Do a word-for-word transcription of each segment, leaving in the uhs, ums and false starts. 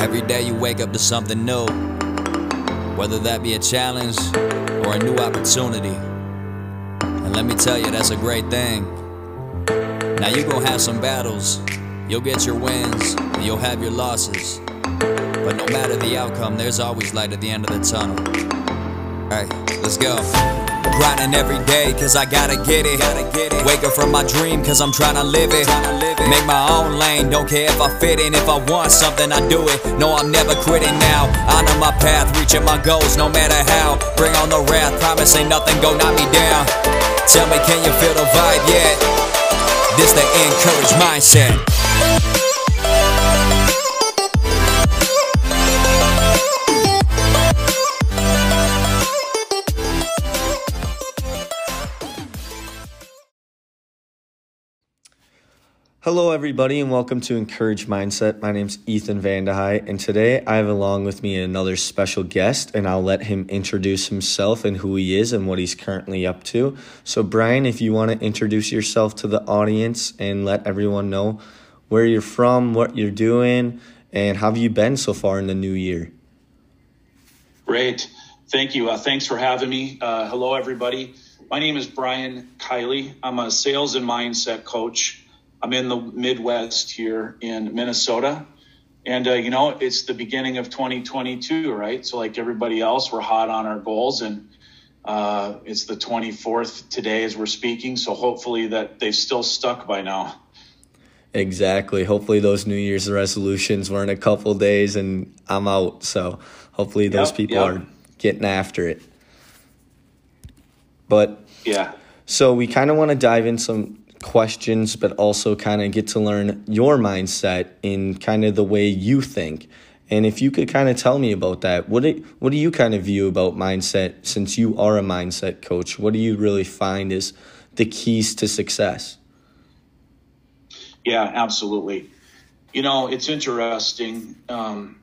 Every day you wake up to something new, whether that be a challenge or a new opportunity. And let me tell you, that's a great thing. Now you're gonna have some battles, you'll get your wins, and you'll have your losses. But no matter the outcome, there's always light at the end of the tunnel. Alright, let's go. Grinding every day, cause I gotta get it. Wake up from my dream, cause I'm trying to live it. Make my own lane, don't care if I fit in. If I want something, I do it. No, I'm never quitting now. Honor my path, reaching my goals, no matter how. Bring on the wrath, promise ain't nothing gon' knock me down. Tell me, can you feel the vibe yet? This the Encourage Mindset. Hello everybody and welcome to Encourage Mindset. My name's Ethan VandeHei and today I have along with me another special guest, and I'll let him introduce himself and who he is and what he's currently up to. So Brian, if you want to introduce yourself to the audience and let everyone know where you're from, what you're doing, and how have you been so far in the new year? Great. Thank you. Uh, thanks for having me. Uh, hello everybody. My name is Brian Kiley. I'm a sales and mindset coach. I'm in the Midwest here in Minnesota, and uh, you know, it's the beginning of twenty twenty-two, right? So like everybody else, we're hot on our goals, and uh, it's the twenty-fourth today as we're speaking. So hopefully that they've still stuck by now. Exactly. Hopefully those New Year's resolutions were in a couple days and I'm out. So hopefully those yep, people yep. are getting after it. But yeah, so we kind of want to dive in some questions, but also kind of get to learn your mindset in kind of the way you think. And if you could kind of tell me about that, what do, what do you kind of view about mindset, since you are a mindset coach? What do you really find is the keys to success? Yeah, absolutely. You know, it's interesting. Um,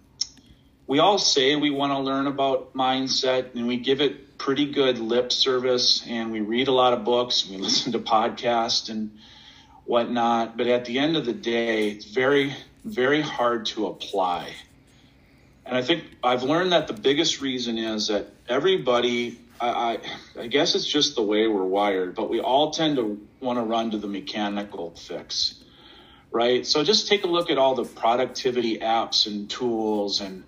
we all say we want to learn about mindset and we give it pretty good lip service, and we read a lot of books and we listen to podcasts and whatnot. But at the end of the day, it's very, very hard to apply. And I think I've learned that the biggest reason is that everybody, I, I, I guess it's just the way we're wired, but we all tend to want to run to the mechanical fix, right? So just take a look at all the productivity apps and tools and,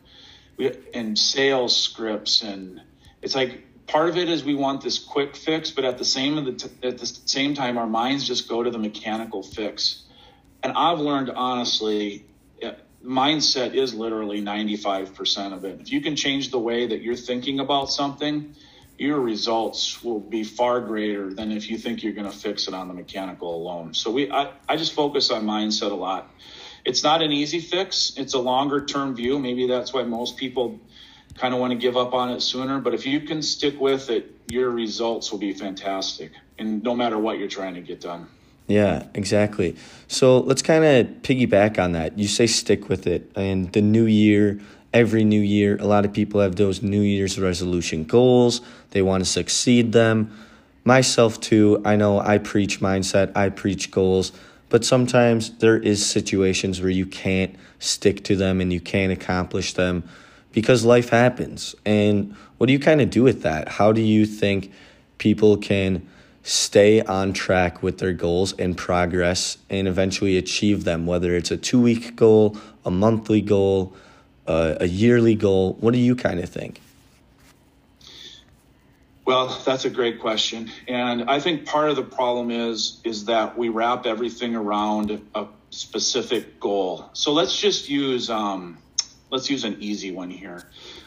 and sales scripts. And it's like, part of it is we want this quick fix, but at the same of the t- at the same time, our minds just go to the mechanical fix. And I've learned, honestly, mindset is literally ninety-five percent of it. If you can change the way that you're thinking about something, your results will be far greater than if you think you're going to fix it on the mechanical alone. So we, I, I just focus on mindset a lot. It's not an easy fix. It's a longer term view. Maybe that's why most people kind of want to give up on it sooner, but if you can stick with it, your results will be fantastic, and no matter what you're trying to get done. Yeah, exactly. So let's kind of piggyback on that. You say stick with it, and the new year, every new year, a lot of people have those New Year's resolution goals. They want to succeed them. Myself too, I know I preach mindset, I preach goals, but sometimes there is situations where you can't stick to them and you can't accomplish them, because life happens. And what do you kind of do with that? How do you think people can stay on track with their goals and progress and eventually achieve them, whether it's a two-week goal, a monthly goal, uh, a yearly goal? What do you kind of think? Well, that's a great question. And I think part of the problem is, is that we wrap everything around a specific goal. So let's just use... Um, Let's use an easy one here.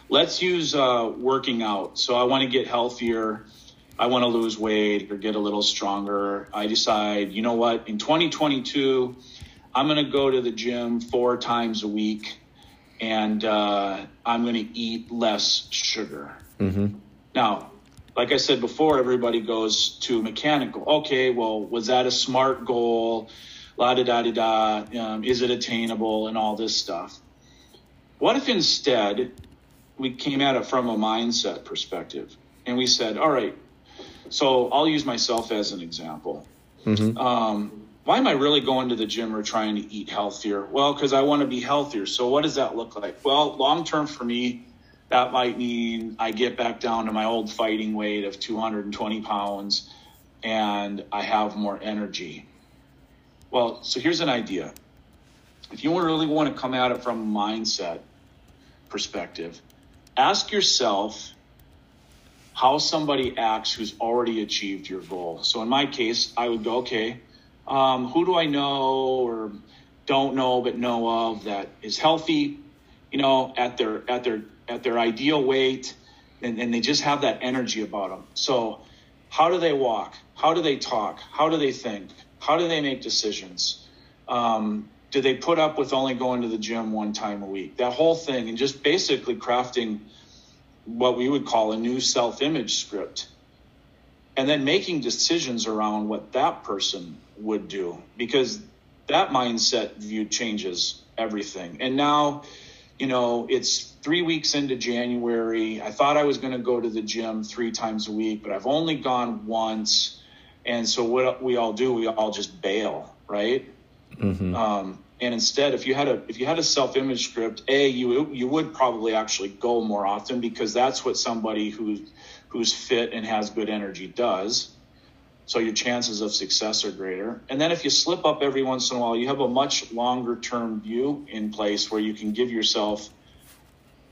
Let's use uh, working out. So I want to get healthier. I want to lose weight or get a little stronger. I decide, you know what, in twenty twenty-two, I'm going to go to the gym four times a week, and uh, I'm going to eat less sugar. Mm-hmm. Now, like I said before, everybody goes to mechanical. Okay, well, was that a smart goal? La da da da da. Um, is it attainable and all this stuff? What if instead we came at it from a mindset perspective and we said, all right, so I'll use myself as an example. Mm-hmm. Um, why am I really going to the gym or trying to eat healthier? Well, because I want to be healthier. So what does that look like? Well, long term for me, that might mean I get back down to my old fighting weight of two hundred twenty pounds and I have more energy. Well, so here's an idea. If you really want to come at it from a mindset perspective, ask yourself how somebody acts who's already achieved your goal. So in my case, I would go, okay, um, who do I know or don't know but know of that is healthy, you know, at their at their at their ideal weight, and, and they just have that energy about them. So how do they walk? How do they talk? How do they think? How do they make decisions? Um, do they put up with only going to the gym one time a week? That whole thing, and just basically crafting what we would call a new self-image script, and then making decisions around what that person would do, because that mindset view changes everything. And now, you know, it's three weeks into January. I thought I was going to go to the gym three times a week, but I've only gone once. And so what we all do, we all just bail, right? Mm-hmm. Um, and instead, if you had a if you had a self-image script, A, you you would probably actually go more often, because that's what somebody who who's fit and has good energy does. So your chances of success are greater. And then if you slip up every once in a while, you have a much longer-term view in place where you can give yourself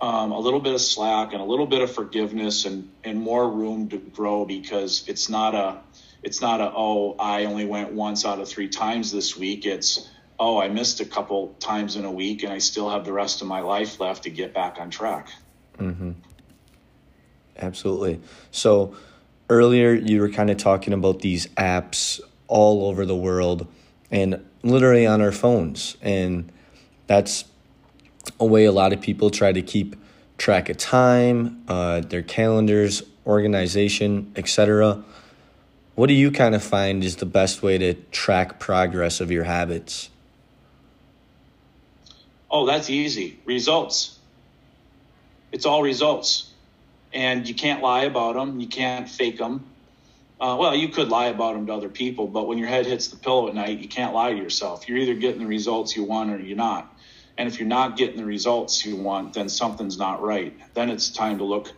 um, a little bit of slack and a little bit of forgiveness and and more room to grow, because it's not a It's not a, oh, I only went once out of three times this week. It's, oh, I missed a couple times in a week and I still have the rest of my life left to get back on track. Mm-hmm. Absolutely. So earlier you were kind of talking about these apps all over the world and literally on our phones. And that's a way a lot of people try to keep track of time, uh, their calendars, organization, et cetera. What do you kind of find is the best way to track progress of your habits? Oh, that's easy. Results. It's all results. And you can't lie about them. You can't fake them. Uh, well, you could lie about them to other people, but when your head hits the pillow at night, you can't lie to yourself. You're either getting the results you want or you're not. And if you're not getting the results you want, then something's not right. Then it's time to look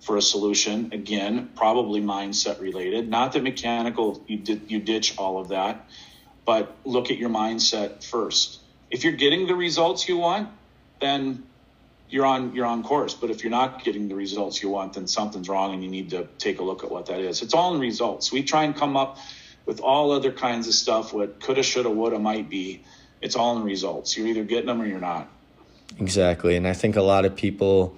for a solution, again, probably mindset related. Not that mechanical, you, did, you ditch all of that, but look at your mindset first. If you're getting the results you want, then you're on you're on course. But if you're not getting the results you want, then something's wrong and you need to take a look at what that is. It's all in results. We try and come up with all other kinds of stuff, what coulda, shoulda, woulda, might be. It's all in results. You're either getting them or you're not. Exactly, and I think a lot of people...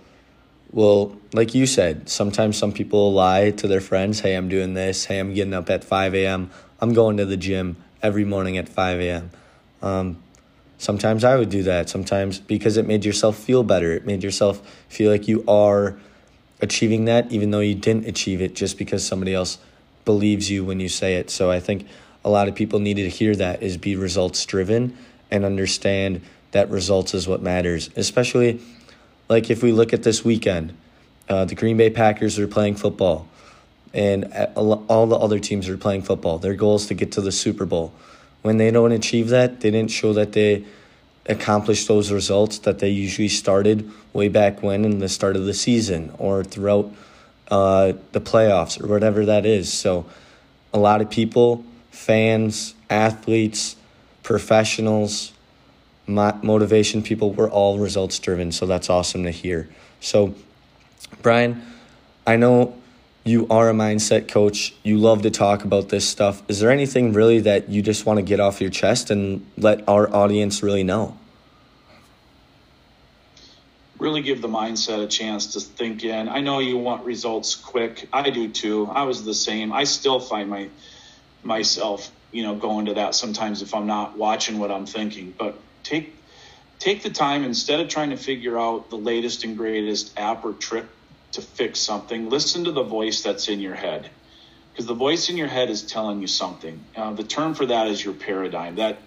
Well, like you said, sometimes some people lie to their friends. Hey, I'm doing this. Hey, I'm getting up at five a.m. I'm going to the gym every morning at five a.m. Um, sometimes I would do that. Sometimes because it made yourself feel better. It made yourself feel like you are achieving that, even though you didn't achieve it, just because somebody else believes you when you say it. So I think a lot of people needed to hear that, is be results driven and understand that results is what matters, especially... Like if we look at this weekend, uh, the Green Bay Packers are playing football and all the other teams are playing football. Their goal is to get to the Super Bowl. When they don't achieve that, they didn't show that they accomplished those results that they usually started way back when in the start of the season or throughout uh, the playoffs or whatever that is. So a lot of people, fans, athletes, professionals, motivation people, we're all results driven. So that's awesome to hear. So Brian, I know you are a mindset coach. You love to talk about this stuff. Is there anything really that you just want to get off your chest and let our audience really know? Really give the mindset a chance to think in. I know you want results quick. I do too. I was the same. I still find my myself, you know, going to that sometimes if I'm not watching what I'm thinking, but Take take the time, instead of trying to figure out the latest and greatest app or trick to fix something, listen to the voice that's in your head, because the voice in your head is telling you something. Uh, the term for that is your paradigm, that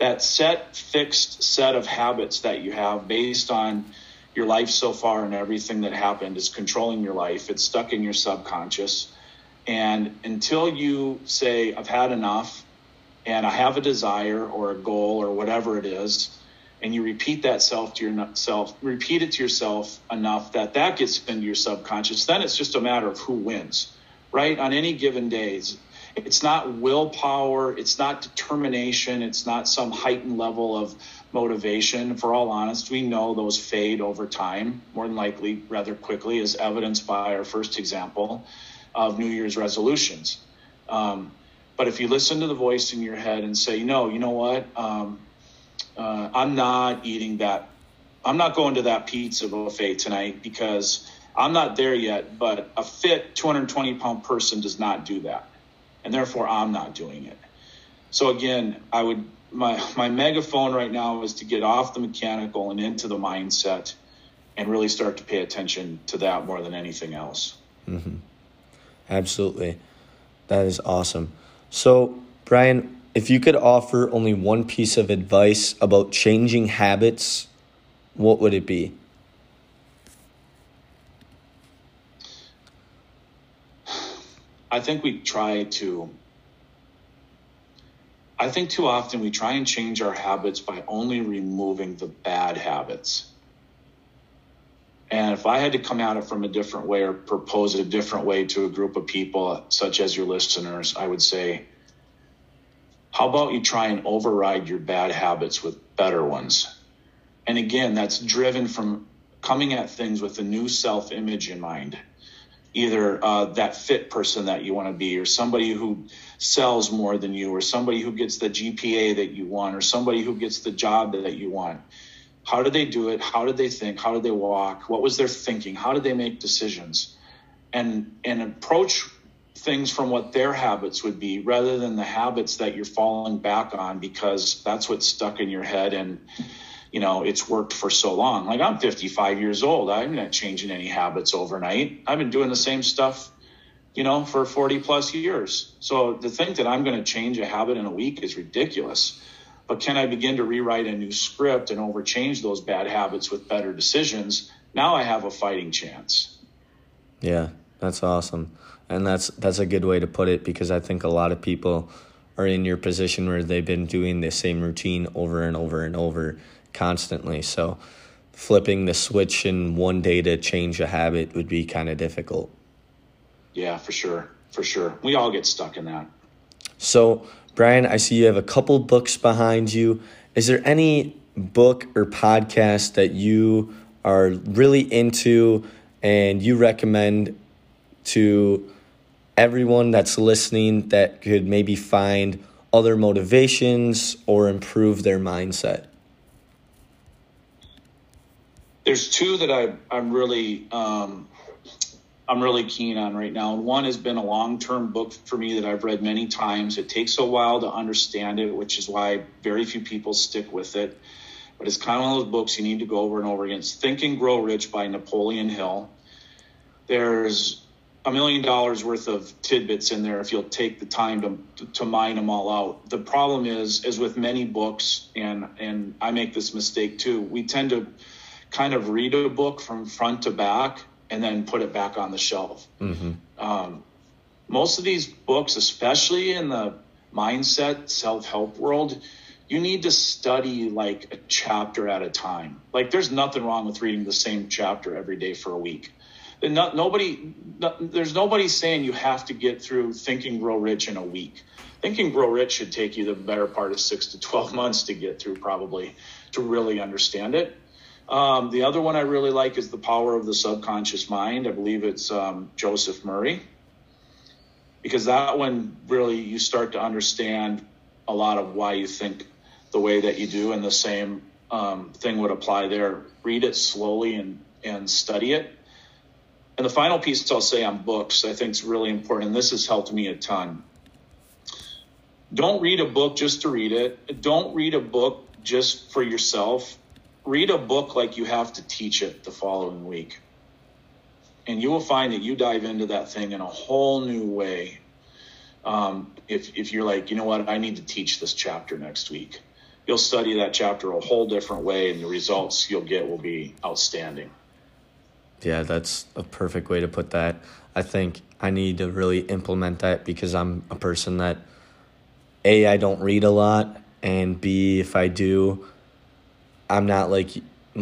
that set, fixed set of habits that you have based on your life so far and everything that happened is controlling your life. It's stuck in your subconscious. And until you say, I've had enough, and I have a desire or a goal or whatever it is, and you repeat that self to yourself, repeat it to yourself enough that that gets into your subconscious, then it's just a matter of who wins, right? On any given days, it's not willpower, it's not determination, it's not some heightened level of motivation. For all honest, we know those fade over time, more than likely rather quickly, as evidenced by our first example of New Year's resolutions. Um, but if you listen to the voice in your head and say, no, you know what? Um, Uh, I'm not eating that. I'm not going to that pizza buffet tonight because I'm not there yet, but a fit two hundred twenty pound person does not do that. And therefore I'm not doing it. So again, I would, my, my megaphone right now is to get off the mechanical and into the mindset and really start to pay attention to that more than anything else. Mm-hmm. Absolutely. That is awesome. So Brian, if you could offer only one piece of advice about changing habits, what would it be? I think we try to, I think too often we try and change our habits by only removing the bad habits. And if I had to come at it from a different way or propose it a different way to a group of people, such as your listeners, I would say, how about you try and override your bad habits with better ones? And again, that's driven from coming at things with a new self-image in mind, either uh, that fit person that you want to be, or somebody who sells more than you, or somebody who gets the G P A that you want, or somebody who gets the job that you want. How did they do it? How did they think? How did they walk? What was their thinking? How did they make decisions? And, and approach things from what their habits would be rather than the habits that you're falling back on because that's what's stuck in your head and, you know, it's worked for so long. Like I'm fifty-five years old. I'm not changing any habits overnight. I've been doing the same stuff, you know, for forty plus years. So to think that I'm going to change a habit in a week is ridiculous. But can I begin to rewrite a new script and overchange those bad habits with better decisions? Now I have a fighting chance. Yeah, that's awesome. And that's that's a good way to put it because I think a lot of people are in your position where they've been doing the same routine over and over and over constantly. So flipping the switch in one day to change a habit would be kind of difficult. Yeah, for sure. For sure. We all get stuck in that. So, Brian, I see you have a couple books behind you. Is there any book or podcast that you are really into and you recommend to everyone that's listening that could maybe find other motivations or improve their mindset? There's two that I, I'm really um, I'm really keen on right now. One has been a long-term book for me that I've read many times. It takes a while to understand it, which is why very few people stick with it. But it's kind of one of those books you need to go over and over again. It's Think and Grow Rich by Napoleon Hill. There's a million dollars worth of tidbits in there if you'll take the time to to mine them all out. The problem is, as with many books, and and I make this mistake too, we tend to kind of read a book from front to back and then put it back on the shelf. Mm-hmm. Um, most of these books, especially in the mindset, self-help world, you need to study like a chapter at a time. Like there's nothing wrong with reading the same chapter every day for a week. And not, nobody, not, there's nobody saying you have to get through Think and Grow Rich in a week. Think and Grow Rich should take you the better part of six to twelve months to get through probably to really understand it. Um, the other one I really like is The Power of the Subconscious Mind. I believe it's um, Joseph Murphy, because that one really you start to understand a lot of why you think the way that you do, and the same um, thing would apply there. Read it slowly and, and study it. And the final piece I'll say on books, I think is really important, and this has helped me a ton. Don't read a book just to read it. Don't read a book just for yourself. Read a book like you have to teach it the following week. And you will find that you dive into that thing in a whole new way. Um, if, if you're like, you know what, I need to teach this chapter next week. You'll study that chapter a whole different way, and the results you'll get will be outstanding. Yeah, that's a perfect way to put that. I think I need to really implement that because I'm a person that A, I don't read a lot, and B, if I do, I'm not like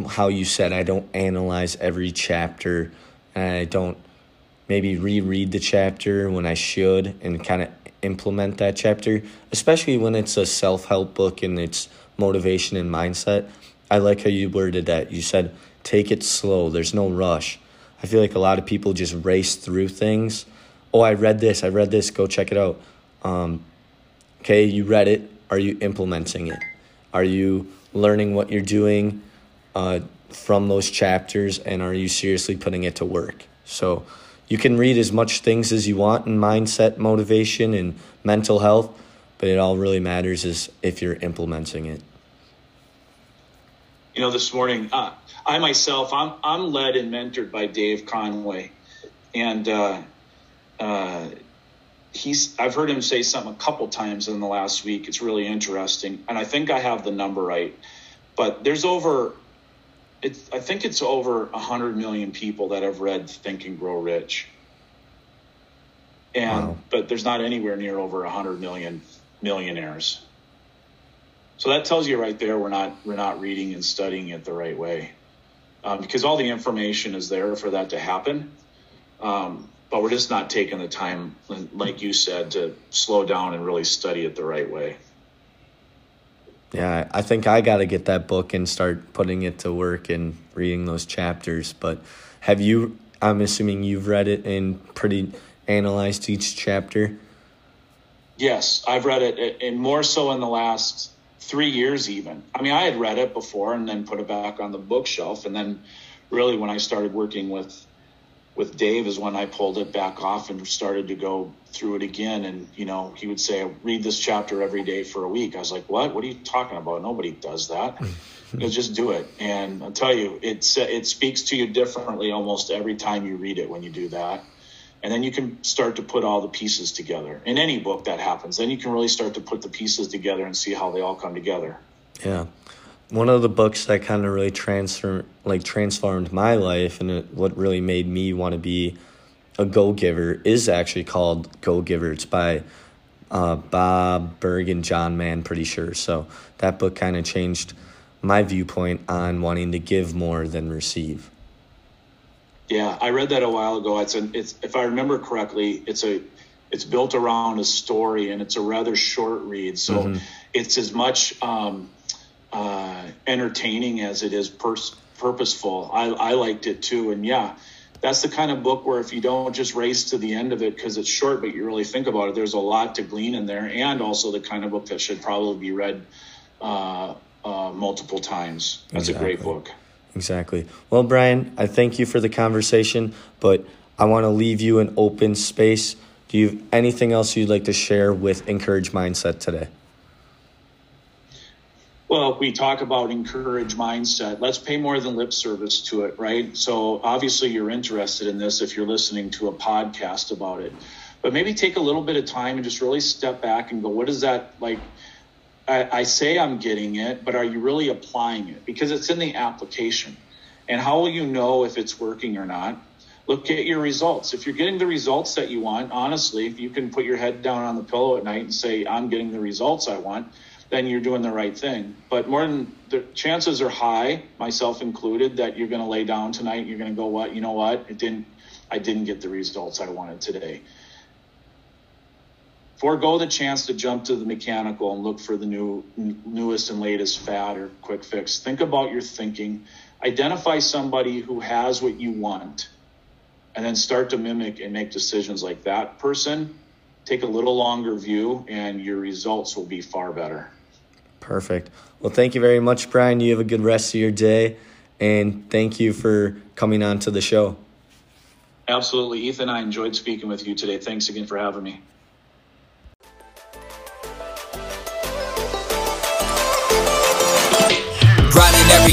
how you said, I don't analyze every chapter, and I don't maybe reread the chapter when I should and kind of implement that chapter, especially when it's a self-help book and it's motivation and mindset. I like how you worded that. You said, take it slow. There's no rush. I feel like a lot of people just race through things. Oh, I read this. I read this. Go check it out. Um, okay, you read it. Are you implementing it? Are you learning what you're doing uh, from those chapters, and are you seriously putting it to work? So you can read as much things as you want in mindset, motivation, and mental health, but it all really matters is if you're implementing it. You know, this morning, uh, I myself, I'm I'm led and mentored by Dave Conway, and uh, uh, he's I've heard him say something a couple times in the last week. It's really interesting, and I think I have the number right, but there's over, it's I think it's over one hundred million people that have read Think and Grow Rich, and wow. But there's not anywhere near over one hundred million millionaires. So that tells you right there, we're not we're not reading and studying it the right way, um, because all the information is there for that to happen, um, but we're just not taking the time, like you said, to slow down and really study it the right way. Yeah, I think I got to get that book and start putting it to work and reading those chapters. But have you? I'm assuming you've read it and pretty analyzed each chapter. Yes, I've read it, and more so in the last three years even. I mean, I had read it before and then put it back on the bookshelf. And then really when I started working with with Dave is when I pulled it back off and started to go through it again. And, you know, he would say, read this chapter every day for a week. I was like, what? What are you talking about? Nobody does that. You know, just do it. And I'll tell you, it's, it speaks to you differently almost every time you read it when you do that. And then you can start to put all the pieces together. In any book that happens, then you can really start to put the pieces together and see how they all come together. Yeah. One of the books that kind of really transfer, like transformed my life and it, what really made me want to be a go-giver is actually called Go-Giver. It's by uh, Bob Burg and John Mann, pretty sure. So that book kind of changed my viewpoint on wanting to give more than receive. Yeah, I read that a while ago. It's an, it's if I remember correctly, it's a it's built around a story, and it's a rather short read. So mm-hmm. It's as much um, uh, entertaining as it is pers- purposeful. I, I liked it too, and yeah, that's the kind of book where if you don't just race to the end of it because it's short, but you really think about it, there's a lot to glean in there, and also the kind of book that should probably be read uh, uh, multiple times. That's exactly. A great book. Exactly. Well, Brian, I thank you for the conversation, but I want to leave you an open space. Do you have anything else you'd like to share with Encourage Mindset today? Well, we talk about Encourage Mindset. Let's pay more than lip service to it, right? So obviously you're interested in this if you're listening to a podcast about it. But maybe take a little bit of time and just really step back and go, what is that like? I say I'm getting it, but are you really applying it? Because it's in the application. And how will you know if it's working or not? Look at your results. If you're getting the results that you want, honestly, if you can put your head down on the pillow at night and say, I'm getting the results I want, then you're doing the right thing. But more than the chances are high, myself included, that you're going to lay down tonight and you're going to go, what, you know what? It didn't, I didn't get the results I wanted today. Forego the chance to jump to the mechanical and look for the new, newest and latest fad or quick fix. Think about your thinking. Identify somebody who has what you want, and then start to mimic and make decisions like that person. Take a little longer view, and your results will be far better. Perfect. Well, thank you very much, Brian. You have a good rest of your day, and thank you for coming on to the show. Absolutely. Ethan, I enjoyed speaking with you today. Thanks again for having me. Grinding every